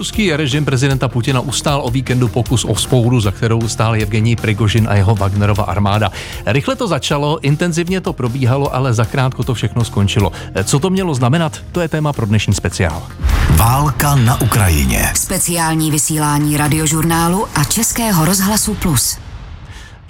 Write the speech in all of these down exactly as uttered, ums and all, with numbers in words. Ruský režim prezidenta Putina ustál o víkendu pokus o vzpouru, za kterou stál Jevgenij Prigožin a jeho Wagnerova armáda. Rychle to začalo, intenzivně to probíhalo, ale zakrátko to všechno skončilo. Co to mělo znamenat? To je téma pro dnešní speciál. Válka na Ukrajině. Speciální vysílání Radiožurnálu a Českého rozhlasu Plus.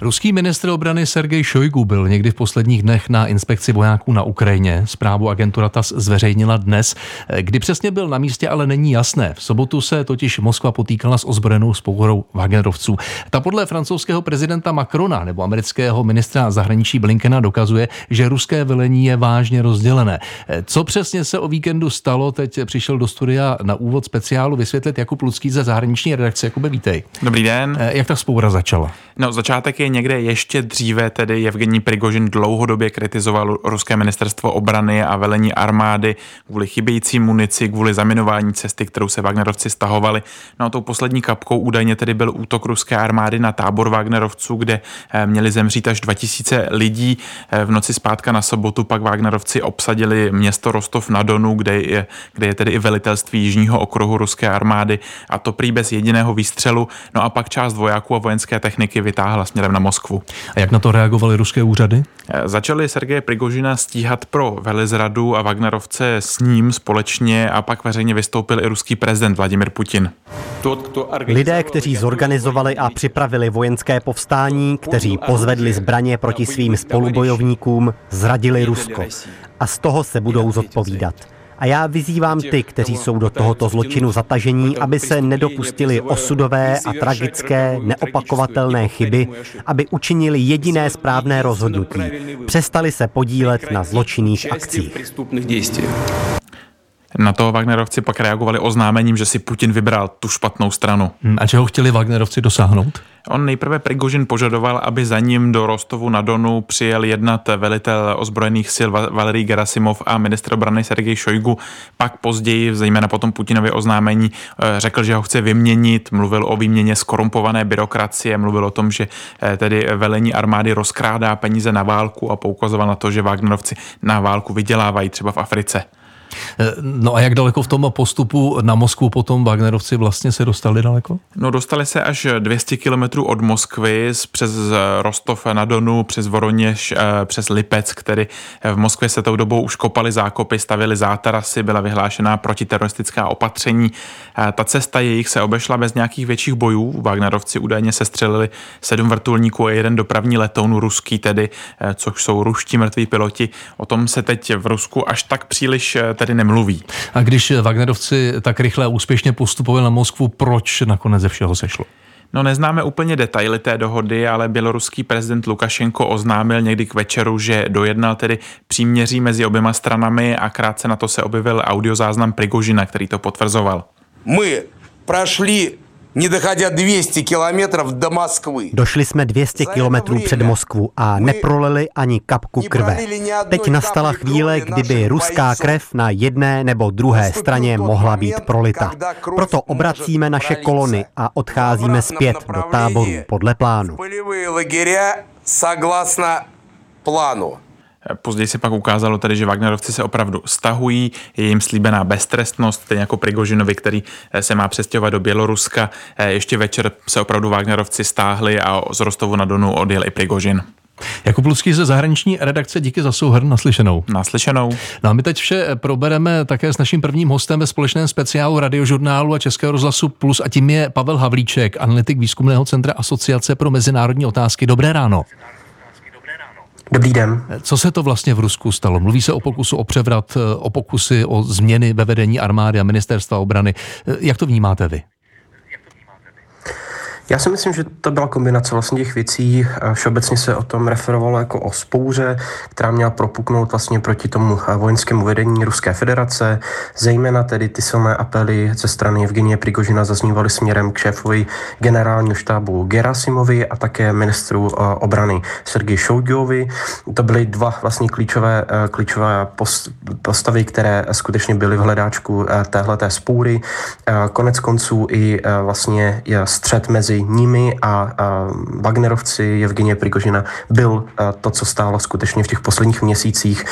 Ruský ministr obrany Sergej Šojgu byl někdy v posledních dnech na inspekci vojáků na Ukrajině. Zprávu agentura T A S zveřejnila dnes. Kdy přesně byl na místě, ale není jasné. V sobotu se totiž Moskva potýkala s ozbrojenou vzpourou Wagnerovců. Ta podle francouzského prezidenta Macrona nebo amerického ministra zahraničí Blinkena dokazuje, že ruské velení je vážně rozdělené. Co přesně se o víkendu stalo, teď přišel do studia na úvod speciálu vysvětlit Jakub Lučský ze zahraniční redakce. Jakube, vítej. Dobrý den. Jak ta vzpoura začala? No, začátek je někde ještě dříve, tedy Jevgenij Prigožin dlouhodobě kritizoval ruské ministerstvo obrany a velení armády kvůli chybějící munici, kvůli zaminování cesty, kterou se Wagnerovci stahovali. No a tou poslední kapkou údajně tedy byl útok ruské armády na tábor Wagnerovců, kde měli zemřít až dva tisíce lidí. V noci zpátka na sobotu pak Wagnerovci obsadili město Rostov na Donu, kde je, kde je tedy i velitelství jižního okruhu ruské armády, a to prý bez jediného výstřelu. No a pak část vojáků a vojenské techniky vytáhla směrem na Moskvu. A jak na to reagovaly ruské úřady? Začali Sergeje Prigožina stíhat pro velezradu a Wagnerovce s ním společně, a pak veřejně vystoupil i ruský prezident Vladimir Putin. Lidé, kteří zorganizovali a připravili vojenské povstání, kteří pozvedli zbraně proti svým spolubojovníkům, zradili Rusko. A z toho se budou zodpovídat. A já vyzývám ty, kteří jsou do tohoto zločinu zatažení, aby se nedopustili osudové a tragické, neopakovatelné chyby, aby učinili jediné správné rozhodnutí. Přestali se podílet na zločinných akcích. Na to Wagnerovci pak reagovali oznámením, že si Putin vybral tu špatnou stranu. A čeho chtěli Wagnerovci dosáhnout? On nejprve Prigožin požadoval, aby za ním do Rostovu na Donu přijel jednat velitel ozbrojených sil Valerí Gerasimov a ministr obrany Sergej Šojgu. Pak později, zejména potom Putinově oznámení, řekl, že ho chce vyměnit, mluvil o výměně skorumpované byrokracie, mluvil o tom, že tedy velení armády rozkrádá peníze na válku, a poukazoval na to, že Wagnerovci na válku vydělávají třeba v Africe. No a jak daleko v tom postupu na Moskvu potom Wagnerovci vlastně se dostali daleko? No dostali se až dvě stě kilometrů od Moskvy, přes Rostov na Donu, přes Voroněž, přes Lipec, který v Moskvě se tou dobou už kopali zákopy, stavili zátarasy, byla vyhlášená protiteroristická opatření. Ta cesta jejich se obešla bez nějakých větších bojů. Wagnerovci údajně sestřelili sedm vrtulníků a jeden dopravní letoun ruský tedy, což jsou ruští mrtví piloti. O tom se teď v Rusku až tak příliš tady nemluví. A když Wagnerovci tak rychle a úspěšně postupovali na Moskvu, proč nakonec ze všeho sešlo? No, neznáme úplně detaily té dohody, ale běloruský prezident Lukašenko oznámil někdy k večeru, že dojednal tedy příměří mezi oběma stranami, a krátce na to se objevil audiozáznam Prigožina, který to potvrzoval. My prošli nedochodě dvě stě kilometrů do Moskvy. Došli jsme dvě stě kilometrů před Moskvu a neprolili ani kapku krve. Teď nastala chvíle, kdyby ruská krev na jedné nebo druhé straně mohla být prolita. Proto obracíme naše kolony a odcházíme zpět do táborů podle plánu. Později se pak ukázalo tedy, že Wagnerovci se opravdu stahují, je jim slíbená beztrestnost, stejně jako Prigožinovi, který se má přestěhovat do Běloruska. Ještě večer se opravdu Wagnerovci stáhli a z Rostovu na Donu odjel i Prigožin. Jakub Lučský ze zahraniční redakce, díky za souhrn. Naslyšenou. Naslyšenou. No a my teď vše probereme také s naším prvním hostem ve společném speciálu Radiožurnálu a Českého rozhlasu Plus, a tím je Pavel Havlíček, analytik výzkumného centra Asociace pro mezinárodní otázky. Dobré ráno. Dobrý den. Co se to vlastně v Rusku stalo? Mluví se o pokusu o převrat, o pokusy o změny ve vedení armády a ministerstva obrany. Jak to vnímáte vy? Já si myslím, že to byla kombinace vlastně těch věcí. Všeobecně se o tom referovalo jako o vzpouře, která měla propuknout vlastně proti tomu vojenskému vedení Ruské federace. Zejména tedy ty silné apely ze strany Jevgenije Prigožina zaznívaly směrem k šéfovi generálního štábu Gerasimovi a také ministru obrany Sergeji Šojguovi. To byly dva vlastně klíčové, klíčové postavy, které skutečně byly v hledáčku téhleté vzpoury. Konec konců i vlastně střet mezi mezi nimi a, a Wagnerovci Jevgenije Prigožina byl to, co stálo skutečně v těch posledních měsících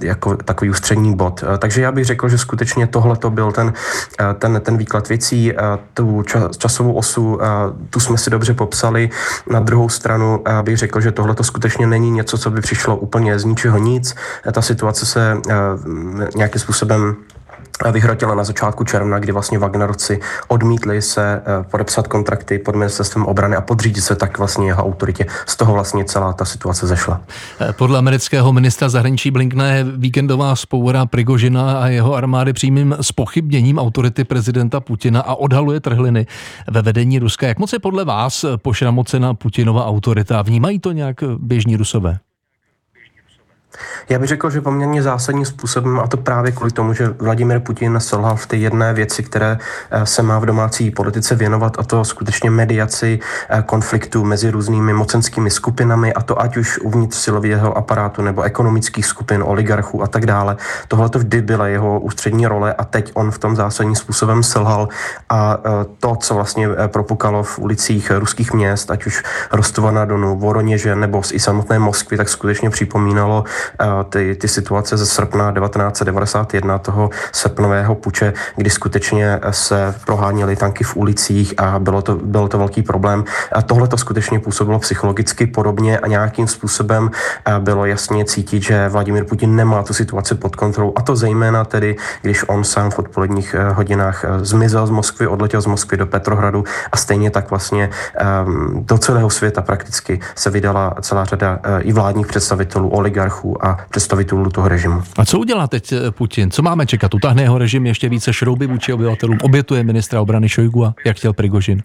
jako takový ústřední bod. Takže já bych řekl, že skutečně tohle to byl ten, ten, ten výklad věcí, tu časovou osu, tu jsme si dobře popsali. Na druhou stranu bych řekl, že tohle to skutečně není něco, co by přišlo úplně z ničeho nic. Ta situace se nějakým způsobem vyhrotila na začátku června, kdy vlastně Wagnerovci odmítli se podepsat kontrakty pod ministerstvem obrany a podřídit se tak vlastně jeho autoritě. Z toho vlastně celá ta situace zešla. Podle amerického ministra zahraničí Blinkna je víkendová spoura Prigožina a jeho armády přímým zpochybněním autority prezidenta Putina a odhaluje trhliny ve vedení Ruska. Jak moc je podle vás pošramocena Putinova autorita? Vnímají to nějak běžní Rusové? Já bych řekl, že poměrně zásadním způsobem, a to právě kvůli tomu, že Vladimir Putin selhal v té jedné věci, které se má v domácí politice věnovat, a to skutečně mediaci konfliktu mezi různými mocenskými skupinami, a to ať už uvnitř silového aparátu nebo ekonomických skupin, oligarchů a tak dále. Tohle to vždy byla jeho ústřední role a teď on v tom zásadním způsobem selhal a to, co vlastně propukalo v ulicích ruských měst, ať už Rostova na Donu, Voroněže nebo i samotné Moskvy, tak skutečně připomínalo Ty, ty situace ze srpna devatenáct set devadesát jedna, toho srpnového puče, kdy skutečně se proháněly tanky v ulicích a bylo to, byl to velký problém. A tohle to skutečně působilo psychologicky podobně a nějakým způsobem bylo jasně cítit, že Vladimír Putin nemá tu situaci pod kontrolou, a to zejména tedy, když on sám v odpoledních hodinách zmizel z Moskvy, odletěl z Moskvy do Petrohradu a stejně tak vlastně do celého světa prakticky se vydala celá řada i vládních představitelů, oligarchů a představitelů toho režimu. A co udělá teď Putin? Co máme čekat? Utáhne jeho režim ještě více šrouby vůči obyvatelům? Obětuje ministra obrany Šojgu, a jak chtěl Prigožin?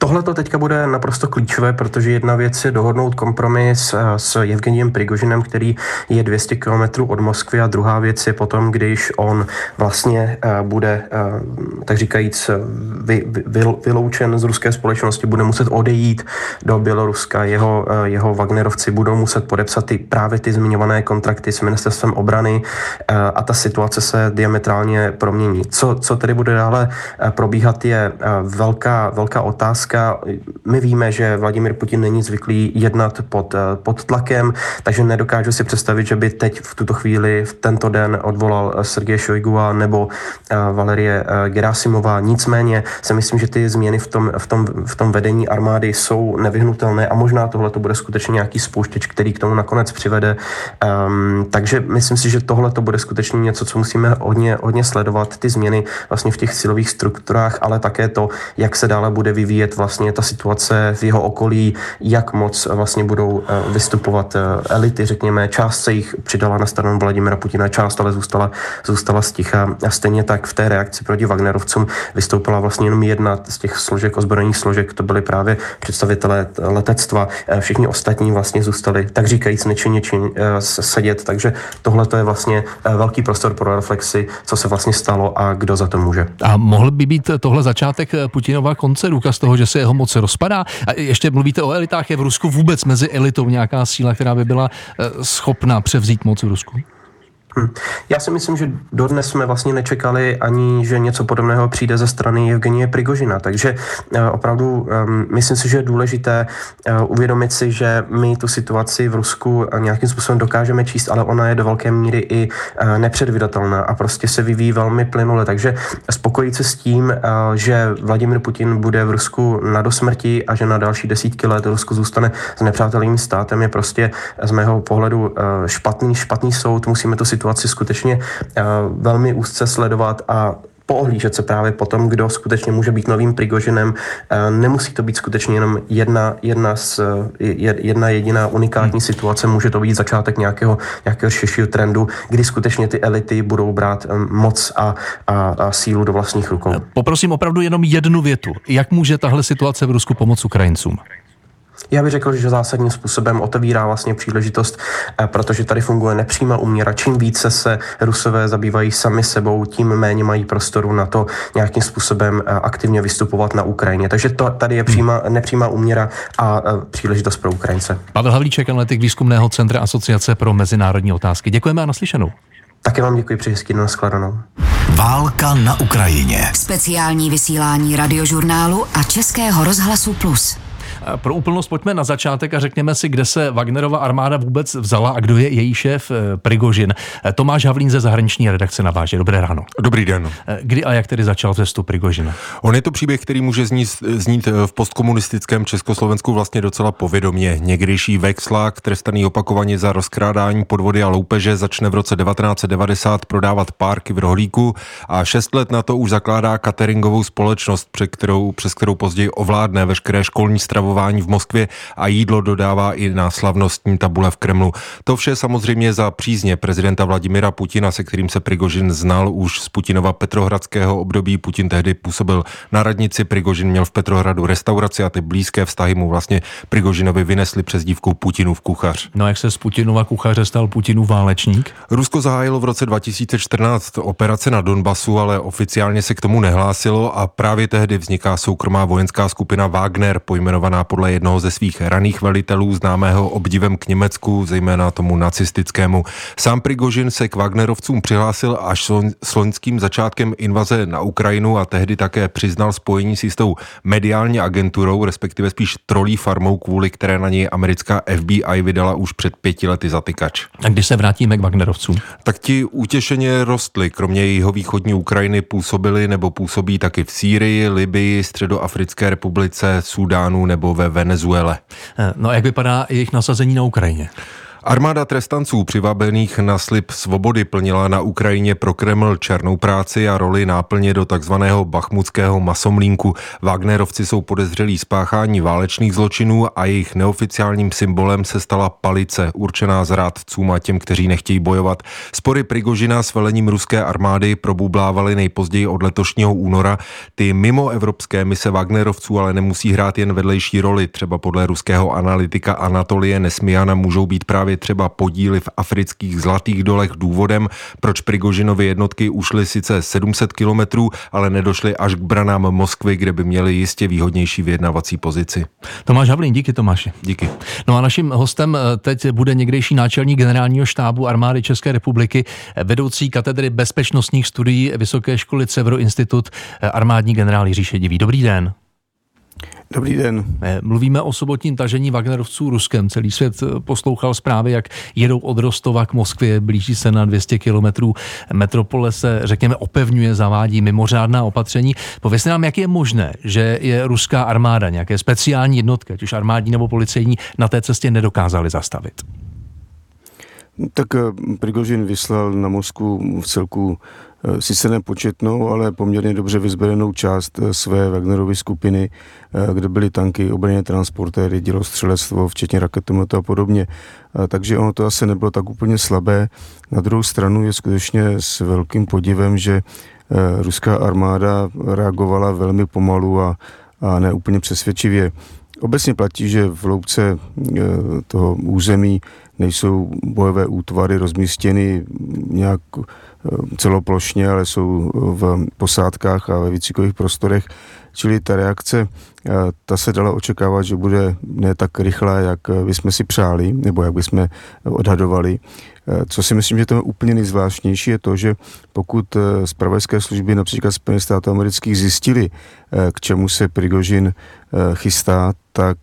Tohle to teďka bude naprosto klíčové, protože jedna věc je dohodnout kompromis s Jevgenijem Prigožinem, který je dvě stě kilometrů od Moskvy, a druhá věc je potom, když on vlastně bude, tak říkajíc, vy, vy, vyloučen z ruské společnosti, bude muset odejít do Běloruska, jeho, jeho Wagnerovci budou muset podepsat ty, právě ty zmiňované kontrakty s ministerstvem obrany a ta situace se diametrálně promění. Co, co tedy bude dále probíhat, je velká, velká otázka. My víme, že Vladimír Putin není zvyklý jednat pod, pod tlakem, takže nedokážu si představit, že by teď v tuto chvíli, v tento den odvolal Sergeje Šojgua nebo Valerie Gerasimova. Nicméně si myslím, že ty změny v tom, v tom, v tom vedení armády jsou nevyhnutelné a možná tohle to bude skutečně nějaký spouštěč, který k tomu nakonec přivede. Um, takže myslím si, že tohle to bude skutečně něco, co musíme hodně, hodně sledovat, ty změny vlastně v těch silových strukturách, ale také to, jak se dále bude vyvíjet vlastně ta situace v jeho okolí, jak moc vlastně budou vystupovat elity, řekněme. Část se jich přidala na stranu Vladimira Putina, část ale zůstala, zůstala sticha. A stejně tak v té reakci proti Wagnerovcům vystoupila vlastně jenom jedna z těch složek, ozbrojených složek, to byly právě představitelé letectva. Všichni ostatní vlastně zůstali, tak říkajíc, nečinně čin, sedět. Takže tohle to je vlastně velký prostor pro reflexi, co se vlastně stalo a kdo za to může. A mohl by být tohle začátek Putinova konce, důkaz toho, že se jeho moc rozpadá? A ještě mluvíte o elitách. Je v Rusku vůbec mezi elitou nějaká síla, která by byla schopná převzít moc v Rusku? Já si myslím, že dodnes jsme vlastně nečekali ani, že něco podobného přijde ze strany Jevgenije Prigožina, takže opravdu myslím si, že je důležité uvědomit si, že my tu situaci v Rusku nějakým způsobem dokážeme číst, ale ona je do velké míry i nepředvídatelná a prostě se vyvíjí velmi plynule, takže spokojit se s tím, že Vladimír Putin bude v Rusku na dosmrti a že na další desítky let Rusko zůstane s nepřátelným státem, je prostě z mého pohledu špatný, špatný soud. Musíme tu situaci Situaci skutečně uh, velmi úzce sledovat a poohlížet se právě potom, kdo skutečně může být novým Prigožinem. Nemusí to být skutečně jenom jedna, jedna, z, jedna jediná unikátní hmm. situace, může to být začátek nějakého, nějakého širšího trendu, kdy skutečně ty elity budou brát moc a, a, a sílu do vlastních rukou. Poprosím opravdu jenom jednu větu. Jak může tahle situace v Rusku pomoct Ukrajincům? Já bych řekl, že zásadním způsobem otevírá vlastně příležitost, protože tady funguje nepřímá úměra. Čím více se Rusové zabývají sami sebou, tím méně mají prostoru na to nějakým způsobem aktivně vystupovat na Ukrajině. Takže to, tady je přímá, nepřímá úměra a příležitost pro Ukrajince. Pavel Havlíček, analytik výzkumného centra Asociace pro mezinárodní otázky. Děkujeme a naslyšenou. Také vám děkuji, přeji hezký den, nashledanou. Válka na Ukrajině. Speciální vysílání Radiožurnálu a Českého rozhlasu Plus. Pro úplnost pojďme na začátek a řekněme si, kde se Wagnerova armáda vůbec vzala a kdo je její šéf Prigožin. Tomáš Havlín ze zahraniční redakce naváže. Dobré ráno. Dobrý den. Kdy a jak tedy začal vzestup Prigožina? On je to příběh, který může znít, znít v postkomunistickém Československu vlastně docela povědomě. Někdejší vexlák, trestaný opakovaně za rozkrádání, podvody a loupeže, začne v roce devatenáct set devadesát prodávat párky v rohlíku a šest let na to už zakládá cateringovou společnost, přes kterou, přes kterou později ovládne veškeré školní stravování v Moskvě a jídlo dodává i na slavnostní tabule v Kremlu. To vše samozřejmě za přízně prezidenta Vladimira Putina, se kterým se Prigožin znal už z Putinova petrohradského období. Putin tehdy působil na radnici, Prigožin měl v Petrohradu restauraci a ty blízké vztahy mu vlastně Prigožinovi vynesli přezdívku Putinův kuchař. No a jak se z Putinova kuchaře stal Putinův válečník? Rusko zahájilo v roce dva tisíce čtrnáct operace na Donbasu, ale oficiálně se k tomu nehlásilo a právě tehdy vzniká soukromá vojenská skupina Wagner, pojmenovaná podle jednoho ze svých raných velitelů, známého obdivem k Německu, zejména tomu nacistickému. Sám Prigožin se k Wagnerovcům přihlásil až s loňským začátkem invaze na Ukrajinu a tehdy také přiznal spojení s jistou mediální agenturou, respektive spíš trolí farmou, kvůli které na něj americká F B I vydala už před pěti lety zatykač. A když se vrátíme k Wagnerovcům? Tak ti utěšeně rostly. Kromě jihovýchodní Ukrajiny působili nebo působí taky v Sýrii, Libii, Středoafrické republice, Súdánu nebo ve Venezuele. No a jak vypadá jejich nasazení na Ukrajině? Armáda trestanců přivábených na slib svobody plnila na Ukrajině pro Kreml černou práci a roli náplně do takzvaného bachmutského masomlínku. Wagnerovci jsou podezřelí z páchání válečných zločinů a jejich neoficiálním symbolem se stala palice, určená zrádcům a těm, kteří nechtějí bojovat. Spory Prigožina s velením ruské armády probublávaly nejpozději od letošního února. Ty mimoevropské mise Wagnerovců ale nemusí hrát jen vedlejší roli. Třeba podle ruského analytika Anatolie Nesmijana můžou být právě třeba podíly v afrických zlatých dolech důvodem, proč Prigožinovy jednotky ušly sice sedm set kilometrů, ale nedošly až k branám Moskvy, kde by měly jistě výhodnější vyjednávací pozici. Tomáš Havlín, díky Tomáši. Díky. No a naším hostem teď bude někdejší náčelník generálního štábu armády České republiky, vedoucí katedry bezpečnostních studií Vysoké školy CEVRO Institut, armádní generál Jiří Šedivý. Dobrý den. Dobrý den. Mluvíme o sobotním tažení Wagnerovců Ruskem. Celý svět poslouchal zprávy, jak jedou od Rostova k Moskvě, blíží se na dvě stě kilometrů. Metropole se, řekněme, opevňuje, zavádí mimořádná opatření. Povězte nám, jak je možné, že je ruská armáda, nějaké speciální jednotky, ať už armádní nebo policejní, na té cestě nedokázaly zastavit. Tak Prigožin vyslal na Moskvu v celku sice nepočetnou, ale poměrně dobře vyzbrojenou část své Wagnerovy skupiny, kde byly tanky, obranné transportéry, dělostřelectvo, včetně raketometu a podobně. Takže ono to asi nebylo tak úplně slabé. Na druhou stranu je skutečně s velkým podivem, že ruská armáda reagovala velmi pomalu a, a ne úplně přesvědčivě. Obecně platí, že v loupce toho území nejsou bojové útvary rozmístěny nějak celoplošně, ale jsou v posádkách a ve výcvikových prostorech. Čili ta reakce, ta se dala očekávat, že bude ne tak rychlá, jak bychom si přáli, nebo jak bychom odhadovali. Co si myslím, že to je úplně nejzvláštnější, je to, že pokud zpravodajské služby například Spojených států amerických zjistili, k čemu se Prigožin chystá, tak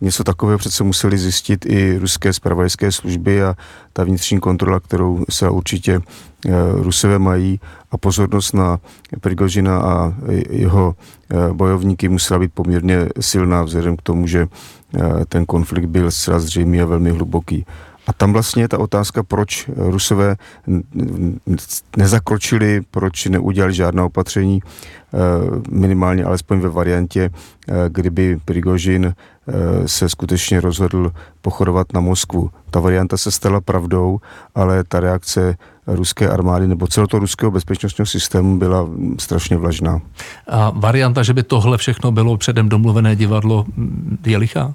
něco takového přece museli zjistit i ruské zpravodajské služby a ta vnitřní kontrola, kterou se určitě Rusové mají, a pozornost na Prigožina a jeho bojovníky musela být poměrně silná vzhledem k tomu, že ten konflikt byl zcela zřejmý a velmi hluboký. A tam vlastně ta otázka, proč Rusové nezakročili, proč neudělali žádná opatření, minimálně alespoň ve variantě, kdyby Prigožin se skutečně rozhodl pochodovat na Moskvu. Ta varianta se stala pravdou, ale ta reakce ruské armády nebo celého toho ruského bezpečnostního systému byla strašně vlažná. A varianta, že by tohle všechno bylo předem domluvené divadlo, je lichá?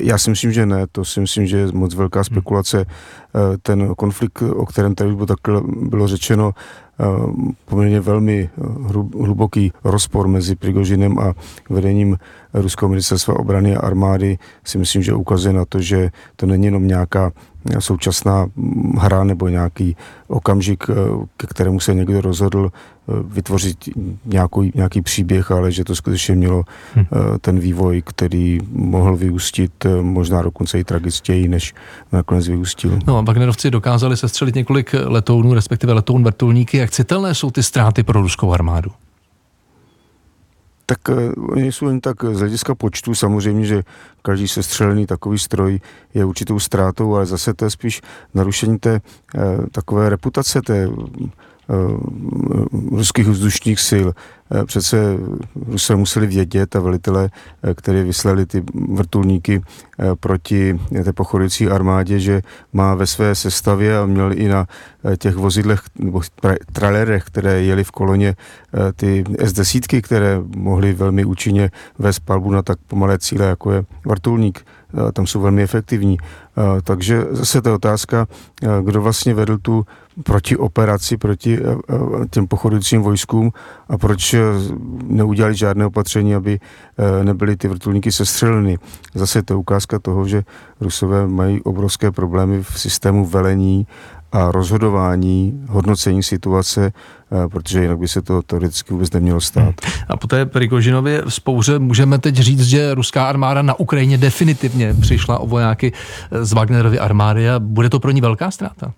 Já si myslím, že ne. To si myslím, že je moc velká spekulace. Ten konflikt, o kterém tady bylo, bylo řečeno, poměrně velmi hluboký rozpor mezi Prigožinem a vedením ruského ministerstva obrany a armády, si myslím, že ukazuje na to, že to není jenom nějaká současná hra nebo nějaký okamžik, ke kterému se někdo rozhodl vytvořit nějaký, nějaký příběh, ale že to skutečně mělo hmm. ten vývoj, který mohl vyústit možná dokonce i tragičtěji, než nakonec vyústil. No a Wagnerovci dokázali sestřelit několik letounů, respektive letoun vrtulníky. Jak citelné jsou ty ztráty pro ruskou armádu? Tak oni jsou jen tak z hlediska počtu, samozřejmě, že každý sestřelený takový stroj je určitou ztrátou, ale zase to je spíš narušení té takové reputace té ruských vzdušních sil. Přece Rusové museli vědět a velitelé, kteří vyslali ty vrtulníky proti té pochodující armádě, že má ve své sestavě a měl i na těch vozidlech nebo tralerech, které jeli v koloně, ty es deset, které mohly velmi účinně vést palbu na tak pomalé cíle, jako je vrtulník. Tam jsou velmi efektivní. Takže zase ta otázka, kdo vlastně vedl tu protioperaci proti těm pochodujícím vojskům a proč neudělali žádné opatření, aby nebyly ty vrtulníky sestřeleny. Zase to je ukázka toho, že Rusové mají obrovské problémy v systému velení a rozhodování, hodnocení situace, protože jinak by se to teoreticky vůbec nemělo stát. A po té Prigožinově vzpouře můžeme teď říct, že ruská armáda na Ukrajině definitivně přišla o vojáky z Wagnerovy armády a bude to pro ní velká ztráta?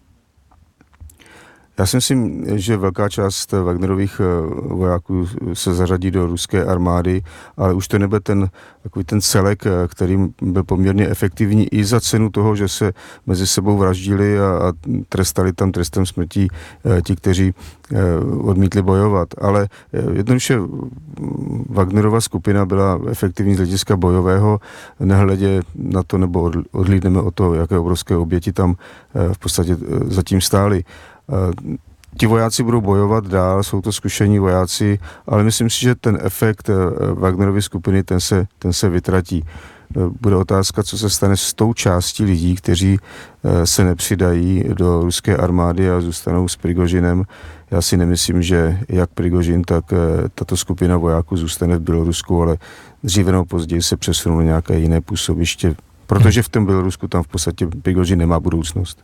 Já si myslím, že velká část Wagnerových vojáků se zařadí do ruské armády, ale už to nebude ten, takový ten celek, který byl poměrně efektivní i za cenu toho, že se mezi sebou vraždili a, a trestali tam trestem smrti ti, kteří odmítli bojovat. Ale jednoduše Wagnerova skupina byla efektivní z hlediska bojového, nehledě na to, nebo odhlídneme od toho, jaké obrovské oběti tam v podstatě zatím stály. Ti vojáci budou bojovat dál, jsou to zkušení vojáci, ale myslím si, že ten efekt Wagnerovy skupiny, ten se, ten se vytratí. Bude otázka, co se stane s tou částí lidí, kteří se nepřidají do ruské armády a zůstanou s Prigožinem. Já si nemyslím, že jak Prigožin, tak tato skupina vojáků zůstane v Bělorusku, ale dříve nebo později se přesunou na nějaké jiné působiště. Protože v tom Bělorusku tam v podstatě Prigožin nemá budoucnost.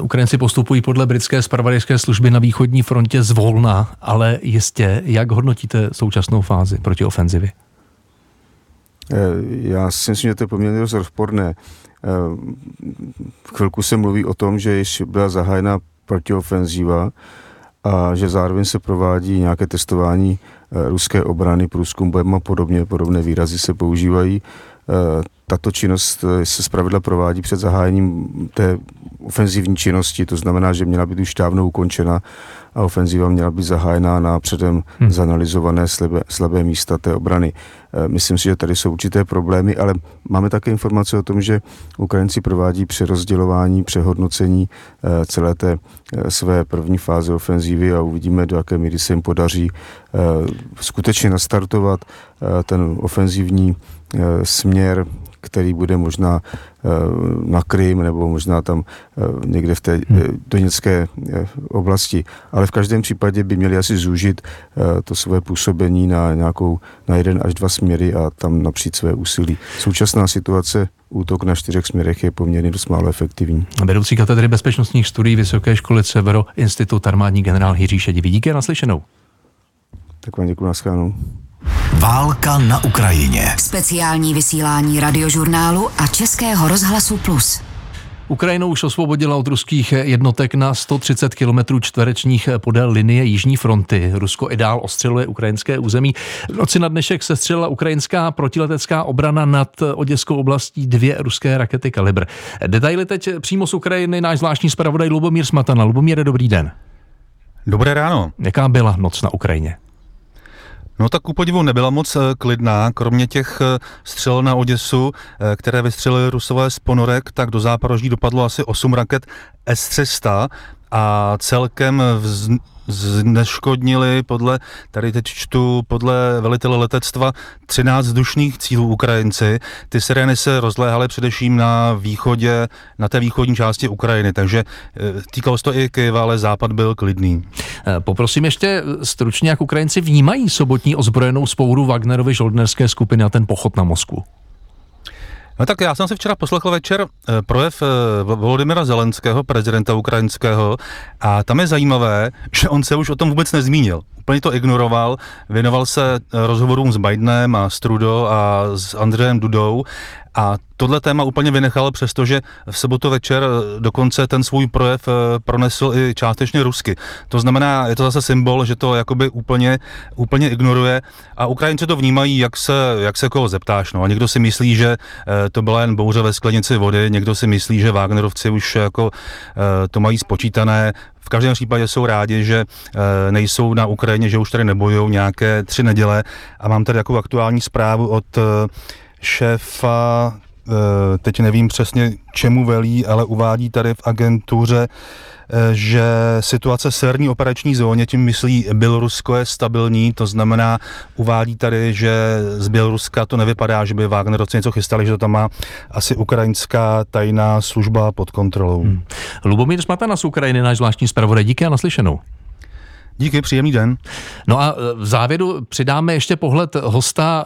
Ukrajinci postupují podle britské zpravodajské služby na východní frontě zvolna, ale jistě. Jak hodnotíte současnou fázi proti ofenzivy? Já si myslím, že to je poměrně dost rozporné. Chvilku se mluví o tom, že již byla zahájena protiofenzíva a že zároveň se provádí nějaké testování ruské obrany, průzkum bojů a podobně. Podobné výrazy se používají. Tato činnost se zpravidla provádí před zahájením té ofenzivní činnosti, to znamená, že měla být už dávno ukončena a ofenziva měla být zahájena na předem hmm. zanalizované slabé, slabé místa té obrany. Myslím si, že tady jsou určité problémy, ale máme také informace o tom, že Ukrajinci provádí přerozdělování, přehodnocení celé té své první fáze ofenzívy a uvidíme, do jaké míry se jim podaří skutečně nastartovat ten ofenzivní směr, který bude možná na Krym nebo možná tam někde v té doněcké oblasti. Ale v každém případě by měli asi zúžit to své působení na nějakou, na jeden až dva směry a tam napřít své úsilí. Současná situace, útok na čtyřech směrech je poměrně dost málo efektivní. Vedoucí katedry bezpečnostních studií Vysoké školy CEVRO Institut armádní generál Jiří Šedivý. Díky a naslyšenou. Tak vám děkuji, naschledanou. Válka na Ukrajině. Speciální vysílání Radiožurnálu a Českého rozhlasu Plus. Ukrajina už osvobodila od ruských jednotek na sto třicet kilometrů čtverečních podél linie jižní fronty. Rusko i dál ostřeluje ukrajinské území. V noci na dnešek sestřelila ukrajinská protiletecká obrana nad Oděskou oblastí dvě ruské rakety Kalibr. Detaily teď přímo z Ukrajiny náš zvláštní zpravodaj Lubomír Smatana. Lubomíre, dobrý den. Dobré ráno. Jaká byla noc na Ukrajině? No tak ku podivu nebyla moc klidná, kromě těch střel na Oděsu, které vystřelili Rusové z ponorek, tak do Záporoží dopadlo asi osm raket es tři sta a celkem vz... zneškodnili podle, tady teď čtu, podle velitele letectva třináct vzdušných cílů Ukrajinci. Ty sirény se rozléhaly především na východě, na té východní části Ukrajiny, takže týkalo se to i Kyjeva, ale západ byl klidný. Poprosím ještě stručně, jak Ukrajinci vnímají sobotní ozbrojenou spouru Wagnerovy žoldnerské skupiny a ten pochod na Moskvu. No tak já jsem si včera poslechl večer projev Volodymyra Zelenského, prezidenta ukrajinského, a tam je zajímavé, že on se už o tom vůbec nezmínil. Úplně to ignoroval, věnoval se rozhovorům s Bidenem a s Trudeau a s Andrejem Dudou a tohle téma úplně vynechal, přestože v sobotu večer dokonce ten svůj projev pronesl i částečně rusky. To znamená, je to zase symbol, že to jakoby úplně, úplně ignoruje a Ukrajinci to vnímají, jak se, jak se koho zeptáš. No. A někdo si myslí, že to byla jen bouře ve sklenici vody, někdo si myslí, že Wagnerovci už jako to mají spočítané. V každém případě jsou rádi, že nejsou na Ukrajině, že už tady nebojujou nějaké tři neděle. A mám tady takovou aktuální zprávu od šéfa, teď nevím přesně čemu velí, ale uvádí tady v agentuře, že situace v severní operační zóně, tím myslí Bělorusko, je stabilní, to znamená, uvádí tady, že z Běloruska to nevypadá, že by Wagnerovci něco chystali, že to tam má asi ukrajinská tajná služba pod kontrolou. Hmm. Lubomír Smatana z Ukrajiny, náš zvláštní zpravodaj, díky a naslyšenou. Díky, příjemný den. No a v závěru přidáme ještě pohled hosta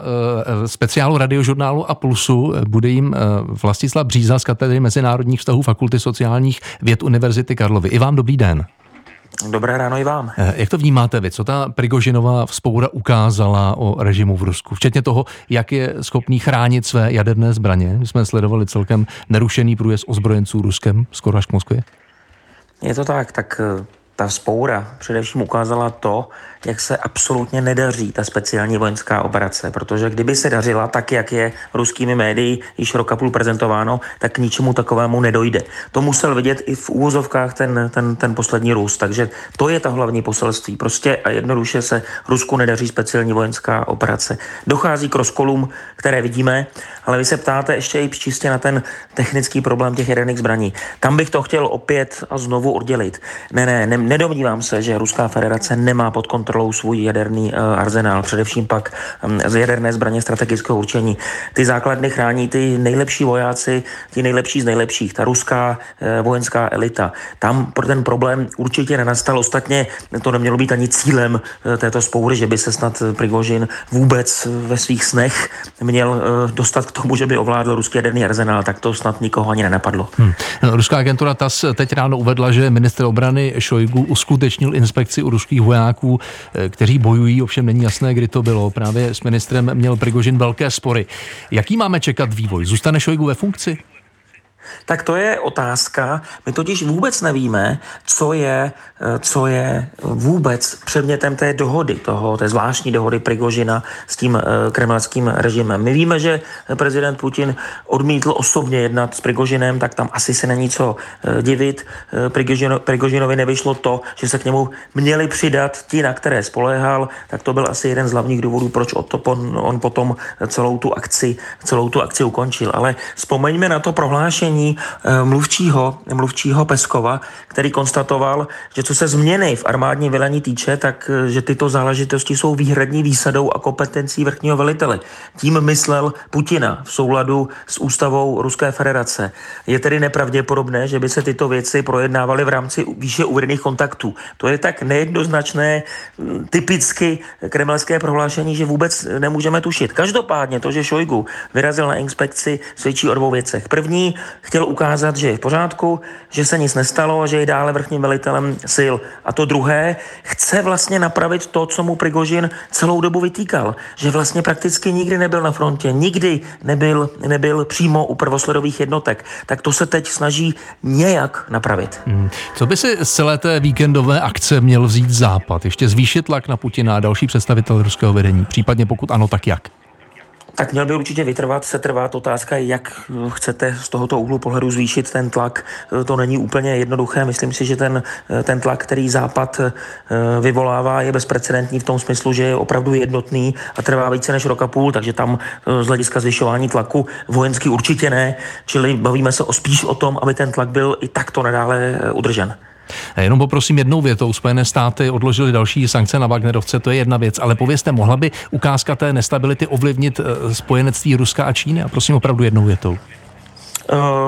speciálu Radiožurnálu a Plusu. Bude jim Vlastislav Bříza z katedry mezinárodních vztahů Fakulty sociálních věd Univerzity Karlovy. I vám dobrý den. Dobré ráno i vám. Jak to vnímáte vy? Co ta Prigožinová vzpoura ukázala o režimu v Rusku? Včetně toho, jak je schopný chránit své jaderné zbraně. My jsme sledovali celkem nerušený průjezd ozbrojenců Ruskem skoro až k Moskvě. Je to tak, tak... Ta vzpoura především ukázala to, jak se absolutně nedaří ta speciální vojenská operace, protože kdyby se dařila tak, jak je ruskými médii již roka půl prezentováno, tak k ničemu takovému nedojde. To musel vidět i v úvozovkách ten, ten, ten poslední Rus, takže to je ta hlavní poselství. Prostě a jednoduše se Rusku nedaří speciální vojenská operace. Dochází k rozkolům, které vidíme, ale vy se ptáte ještě i čistě na ten technický problém těch jaderných zbraní. Tam bych to chtěl opět a znovu oddělit. Ne, ne, ne Nedomnívám se, že Ruská federace nemá pod kontrolou svůj jaderný uh, arzenál, především pak um, z jaderné zbraně strategického určení. Ty základny chrání ty nejlepší vojáci, ty nejlepší z nejlepších, ta ruská uh, vojenská elita. Tam pro ten problém určitě nenastal. Ostatně to nemělo být ani cílem uh, této spoury, že by se snad Prigožin vůbec ve svých snech měl uh, dostat k tomu, že by ovládl ruský jaderný arzenál. Tak to snad nikoho ani nenapadlo. Hmm. No, ruská agentura T A S teď ráno uvedla, že ministr obrany Šojgu uskutečnil inspekci u ruských vojáků, kteří bojují, ovšem není jasné, kdy to bylo. Právě s ministrem měl Prigožin velké spory. Jaký máme čekat vývoj? Zůstane Šojgu ve funkci? Tak to je otázka. My totiž vůbec nevíme, co je, co je vůbec předmětem té dohody, toho, té zvláštní dohody Prigožina s tím kremelským režimem. My víme, že prezident Putin odmítl osobně jednat s Prigožinem, tak tam asi se není co divit. Prigožino, Prigožinovi nevyšlo to, že se k němu měli přidat ti, na které spoléhal, tak to byl asi jeden z hlavních důvodů, proč on, on potom celou tu akci, celou tu akci ukončil. Ale vzpomeňme na to prohlášení mluvčího, mluvčího Peskova, který konstatoval, že co se změny v armádním velení týče, tak že tyto záležitosti jsou výhradní výsadou a kompetencí vrchního velitele. Tím myslel Putina v souladu s ústavou Ruské federace. Je tedy nepravděpodobné, že by se tyto věci projednávaly v rámci výše uvedených kontaktů. To je tak nejednoznačné, typicky kremelské prohlášení, že vůbec nemůžeme tušit. Každopádně to, že Šojgu vyrazil na inspekci, svědčí o dvou věcech. První, chtěl ukázat, že je v pořádku, že se nic nestalo a že je dále vrchním velitelem sil. A to druhé, chce vlastně napravit to, co mu Prigožin celou dobu vytýkal, že vlastně prakticky nikdy nebyl na frontě, nikdy nebyl, nebyl přímo u prvosledových jednotek. Tak to se teď snaží nějak napravit. Hmm. Co by si z celé té víkendové akce měl vzít Západ? Ještě zvýšit tlak na Putina a další představitel ruského vedení? Případně pokud ano, tak jak? Tak měl by určitě vytrvat, setrvat. Otázka, jak chcete z tohoto úhlu pohledu zvýšit ten tlak. To není úplně jednoduché. Myslím si, že ten, ten tlak, který Západ vyvolává, je bezprecedentní v tom smyslu, že je opravdu jednotný a trvá více než roka půl, takže tam z hlediska zvyšování tlaku vojensky určitě ne. Čili bavíme se o spíš o tom, aby ten tlak byl i takto nadále udržen. Jenom poprosím jednou větou. Spojené státy odložily další sankce na Wagnerovce, to je jedna věc, ale povězte, mohla by ukázka té nestability ovlivnit spojenectví Ruska a Číny? A prosím opravdu jednou větou.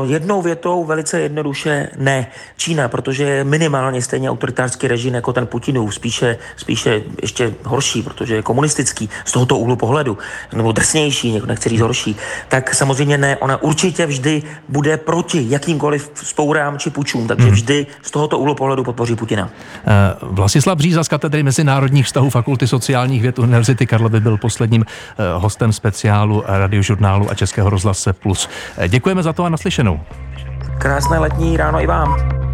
Jednou větou velice jednoduše ne. Čína, protože je minimálně stejně autoritářský režim jako ten Putinův, spíše, spíše ještě horší, protože je komunistický z tohoto úhlu pohledu, nebo drsnější, nechci říct horší, tak samozřejmě ne. Ona určitě vždy bude proti jakýmkoliv spourám či pučům, takže vždy z tohoto úhlu pohledu podpoří Putina. Vlastislav Bříza z katedry mezinárodních vztahů Fakulty sociálních věd Univerzity Karlovy byl posledním hostem speciálu Radiožurnálu a Českého rozhlase Plus. Děkujeme za to. Naslyšenou. Krásné letní ráno i vám.